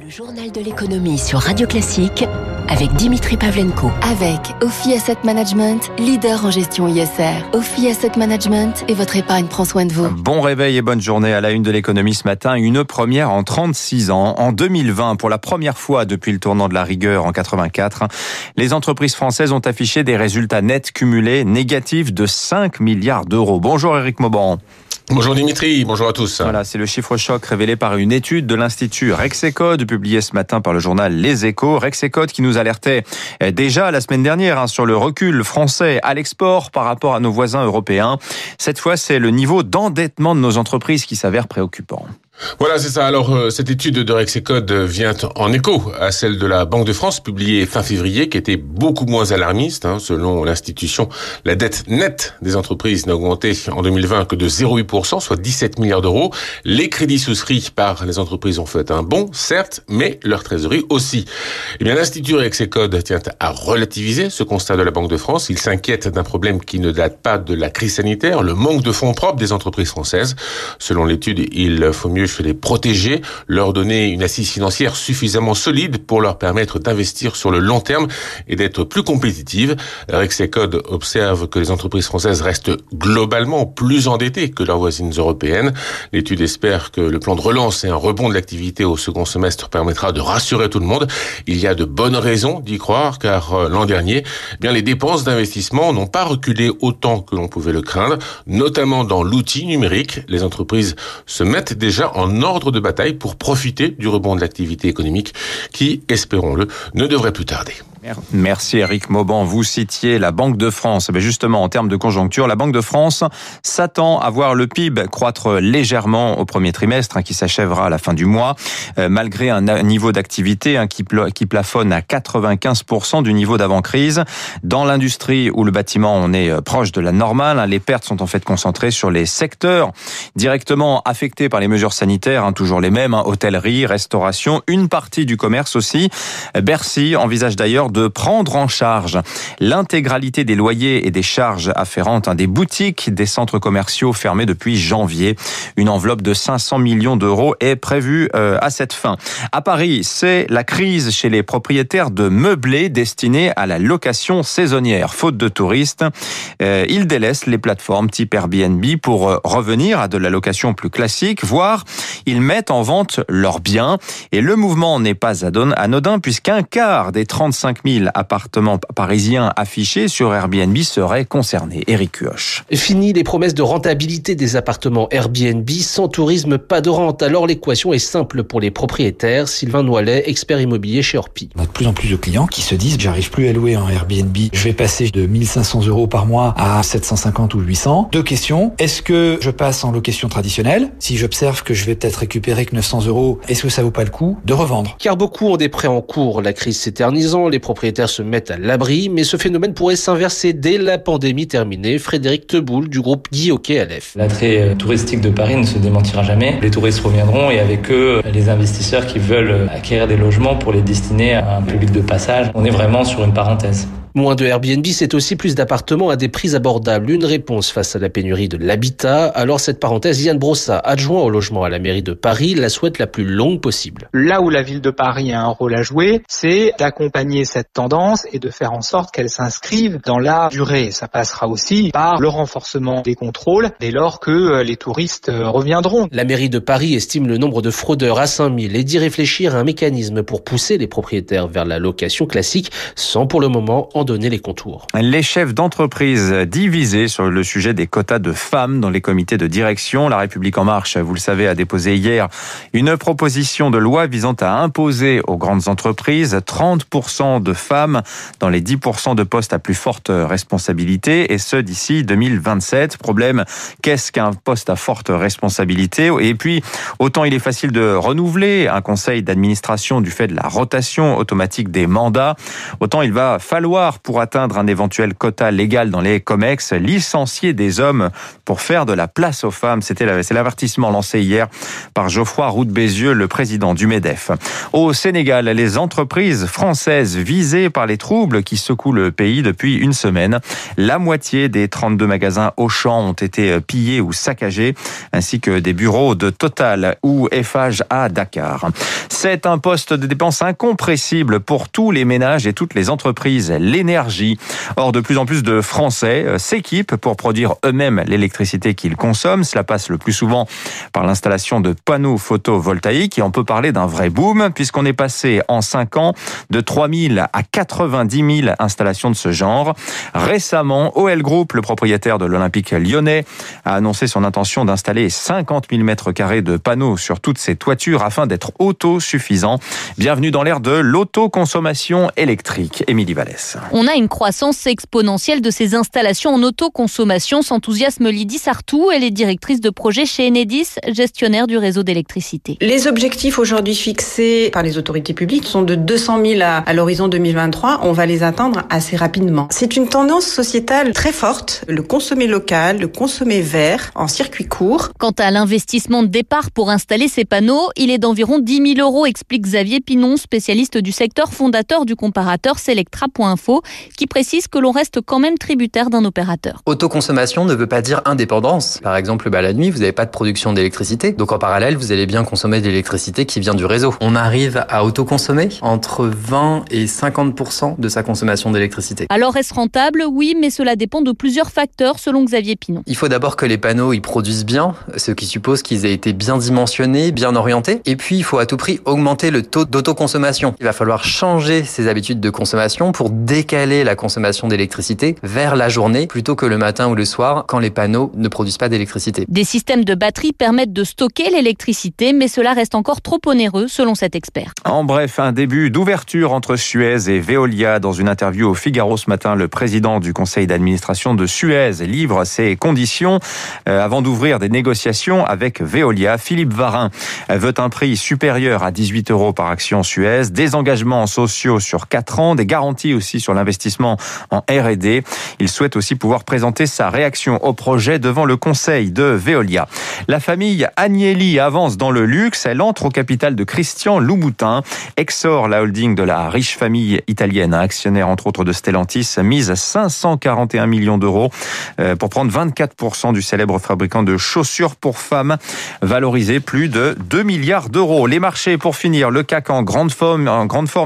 Le journal de l'économie sur Radio Classique avec Dimitri Pavlenko. Avec Ofi Asset Management, leader en gestion ISR. Ofi Asset Management et votre épargne prend soin de vous. Bon réveil et bonne journée à la une de l'économie ce matin. Une première en 36 ans. En 2020, pour la première fois depuis le tournant de la rigueur en 84, les entreprises françaises ont affiché des résultats nets cumulés négatifs de 5 milliards d'euros. Bonjour Eric Mauban. Bonjour Dimitri, bonjour à tous. Voilà, c'est le chiffre choc révélé par une étude de l'Institut Rexécode, publiée ce matin par le journal Les Échos. Rexécode qui nous alertait déjà la semaine dernière sur le recul français à l'export par rapport à nos voisins européens. Cette fois, c'est le niveau d'endettement de nos entreprises qui s'avère préoccupant. Voilà, c'est ça. Alors, cette étude de Rexécode vient en écho à celle de la Banque de France, publiée fin février, qui était beaucoup moins alarmiste. Selon l'institution, la dette nette des entreprises n'a augmenté en 2020 que de 0,8%, soit 17 milliards d'euros. Les crédits souscrits par les entreprises ont fait un bond, certes, mais leur trésorerie aussi. Eh bien, l'Institut Rexécode tient à relativiser ce constat de la Banque de France. Il s'inquiète d'un problème qui ne date pas de la crise sanitaire, le manque de fonds propres des entreprises françaises. Selon l'étude, il faut mieux les protéger, leur donner une assise financière suffisamment solide pour leur permettre d'investir sur le long terme et d'être plus compétitives. Rexécode observe que les entreprises françaises restent globalement plus endettées que leurs voisines européennes. L'étude espère que le plan de relance et un rebond de l'activité au second semestre permettra de rassurer tout le monde. Il y a de bonnes raisons d'y croire, car l'an dernier, les dépenses d'investissement n'ont pas reculé autant que l'on pouvait le craindre, notamment dans l'outil numérique. Les entreprises se mettent déjà en ordre de bataille pour profiter du rebond de l'activité économique qui, espérons-le, ne devrait plus tarder. Merci Eric Mauban. Vous citiez la Banque de France. Mais justement, en termes de conjoncture, la Banque de France s'attend à voir le PIB croître légèrement au premier trimestre, qui s'achèvera à la fin du mois, malgré un niveau d'activité qui plafonne à 95% du niveau d'avant-crise. Dans l'industrie ou le bâtiment, on est proche de la normale. Les pertes sont en fait concentrées sur les secteurs directement affectés par les mesures sanitaires, toujours les mêmes, hôtellerie, restauration, une partie du commerce aussi. Bercy envisage d'ailleurs de prendre en charge l'intégralité des loyers et des charges afférentes des boutiques des centres commerciaux fermés depuis janvier. Une enveloppe de 500 millions d'euros est prévue à cette fin. À Paris, c'est la crise chez les propriétaires de meublés destinés à la location saisonnière. Faute de touristes, ils délaissent les plateformes type Airbnb pour revenir à de la location plus classique, voire ils mettent en vente leurs biens. Et le mouvement n'est pas anodin puisqu'un quart des 35 000 appartements parisiens affichés sur Airbnb seraient concernés. Eric Huoch. Fini les promesses de rentabilité des appartements Airbnb. Sans tourisme, pas de rente. Alors l'équation est simple pour les propriétaires. Sylvain Noalet, expert immobilier chez Orpi. On a de plus en plus de clients qui se disent « j'arrive plus à louer en Airbnb, je vais passer de 1 500 € par mois à 750 ou 800 ». Deux questions. Est-ce que je passe en location traditionnelle? Si j'observe que je vais peut-être récupérer que 900 €, est-ce que ça vaut pas le coup de revendre? Car beaucoup ont des prêts en cours. La crise s'éternisant, les propriétaires se mettent à l'abri, mais ce phénomène pourrait s'inverser dès la pandémie terminée. Frédéric Teboul du groupe GHKLF. L'attrait touristique de Paris ne se démentira jamais. Les touristes reviendront et avec eux, les investisseurs qui veulent acquérir des logements pour les destiner à un public de passage. On est vraiment sur une parenthèse. Moins de Airbnb, c'est aussi plus d'appartements à des prix abordables. Une réponse face à la pénurie de l'habitat. Alors cette parenthèse, Yann Brossa, adjoint au logement à la mairie de Paris, la souhaite la plus longue possible. Là où la ville de Paris a un rôle à jouer, c'est d'accompagner cette tendance et de faire en sorte qu'elle s'inscrive dans la durée. Ça passera aussi par le renforcement des contrôles dès lors que les touristes reviendront. La mairie de Paris estime le nombre de fraudeurs à 5 000 et d'y réfléchir à un mécanisme pour pousser les propriétaires vers la location classique sans pour le moment en donner les contours. Les chefs d'entreprise divisés sur le sujet des quotas de femmes dans les comités de direction. La République En Marche, vous le savez, a déposé hier une proposition de loi visant à imposer aux grandes entreprises 30% de femmes dans les 10% de postes à plus forte responsabilité et ce d'ici 2027. Problème, qu'est-ce qu'un poste à forte responsabilité? Et puis, autant il est facile de renouveler un conseil d'administration du fait de la rotation automatique des mandats, autant il va falloir devoir, pour atteindre un éventuel quota légal dans les COMEX, licencier des hommes pour faire de la place aux femmes. C'est l'avertissement lancé hier par Geoffroy Roux de Bézieux, le président du MEDEF. Au Sénégal, les entreprises françaises visées par les troubles qui secouent le pays depuis une semaine. La moitié des 32 magasins Auchan ont été pillés ou saccagés, ainsi que des bureaux de Total ou FH à Dakar. C'est un poste de dépenses incompressible pour tous les ménages et toutes les entreprises, l'énergie. Or, de plus en plus de Français s'équipent pour produire eux-mêmes l'électricité qu'ils consomment. Cela passe le plus souvent par l'installation de panneaux photovoltaïques et on peut parler d'un vrai boom puisqu'on est passé en 5 ans de 3 000 à 90 000 installations de ce genre. Récemment, OL Group, le propriétaire de l'Olympique lyonnais, a annoncé son intention d'installer 50 000 m² de panneaux sur toutes ses toitures afin d'être autosuffisant. Bienvenue dans l'ère de l'autoconsommation électrique. Émilie Valès. On a une croissance exponentielle de ces installations en autoconsommation, s'enthousiasme Lydie Sartou. Elle est directrice de projet chez Enedis, gestionnaire du réseau d'électricité. Les objectifs aujourd'hui fixés par les autorités publiques sont de 200 000 à l'horizon 2023. On va les atteindre assez rapidement. C'est une tendance sociétale très forte, le consommer local, le consommer vert, en circuit court. Quant à l'investissement de départ pour installer ces panneaux, il est d'environ 10 000 euros, explique Xavier Pinon, spécialiste du secteur, fondateur du comparateur Selectra.info, qui précise que l'on reste quand même tributaire d'un opérateur. Autoconsommation ne veut pas dire indépendance. Par exemple, la nuit, vous n'avez pas de production d'électricité. Donc en parallèle, vous allez bien consommer de l'électricité qui vient du réseau. On arrive à autoconsommer entre 20 et 50% de sa consommation d'électricité. Alors est-ce rentable ? Oui, mais cela dépend de plusieurs facteurs, selon Xavier Pinon. Il faut d'abord que les panneaux ils produisent bien, ce qui suppose qu'ils aient été bien dimensionnés, bien orientés. Et puis, il faut à tout prix augmenter le taux d'autoconsommation. Il va falloir changer ses habitudes de consommation pour décaler la consommation d'électricité vers la journée plutôt que le matin ou le soir quand les panneaux ne produisent pas d'électricité. Des systèmes de batteries permettent de stocker l'électricité, mais cela reste encore trop onéreux, selon cet expert. En bref, un début d'ouverture entre Suez et Veolia. Dans une interview au Figaro ce matin, le président du conseil d'administration de Suez livre ses conditions avant d'ouvrir des négociations avec Veolia. Philippe Varin veut un prix supérieur à 18 euros par action Suez, des engagements sociaux sur 4 ans, des garanties aussi sur l'investissement en R&D. Il souhaite aussi pouvoir présenter sa réaction au projet devant le conseil de Veolia. La famille Agnelli avance dans le luxe. Elle entre au capital de Christian Louboutin. Exor, la holding de la riche famille italienne, actionnaire entre autres de Stellantis, mise 541 millions d'euros pour prendre 24% du célèbre fabricant de chaussures pour femmes, valorisé plus de 2 milliards d'euros. Les marchés pour finir, le CAC en grande forme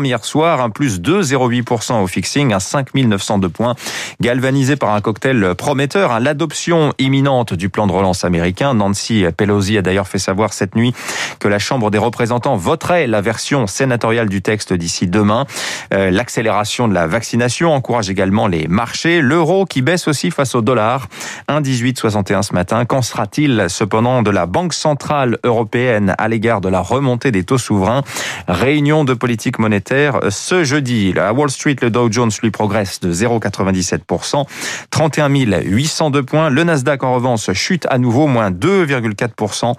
hier soir, un plus 2,08% au fixing, un 5902 points, galvanisé par un cocktail prometteur, l'adoption imminente du plan de relance américain. Nancy Pelosi a d'ailleurs fait savoir cette nuit que la Chambre des représentants voterait la version sénatoriale du texte d'ici demain. L'accélération de la vaccination encourage également les marchés. L'euro qui baisse aussi face au dollar, 1,1861 ce matin. Qu'en sera-t-il cependant de la Banque centrale européenne à l'égard de la remontée des taux souverains? Réunion de politique monétaire ce jeudi. À Wall Street, le Dow Jones lui progresse de 0,97%, 31 802 points. Le Nasdaq en revanche chute à nouveau, moins 2,4%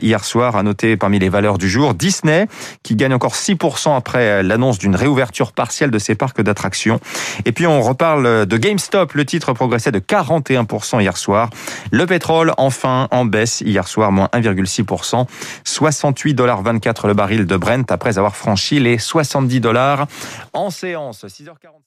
hier soir. À noter parmi les valeurs du jour, Disney qui gagne encore 6% après l'annonce d'une réouverture partielle de ses parcs d'attractions. Et puis on reparle de GameStop, le titre progressait de 41% hier soir. Le pétrole enfin en baisse hier soir, moins 1,6%, 68,24 $ le baril de Brent après avoir franchi les 70 $ en séance. 6h47.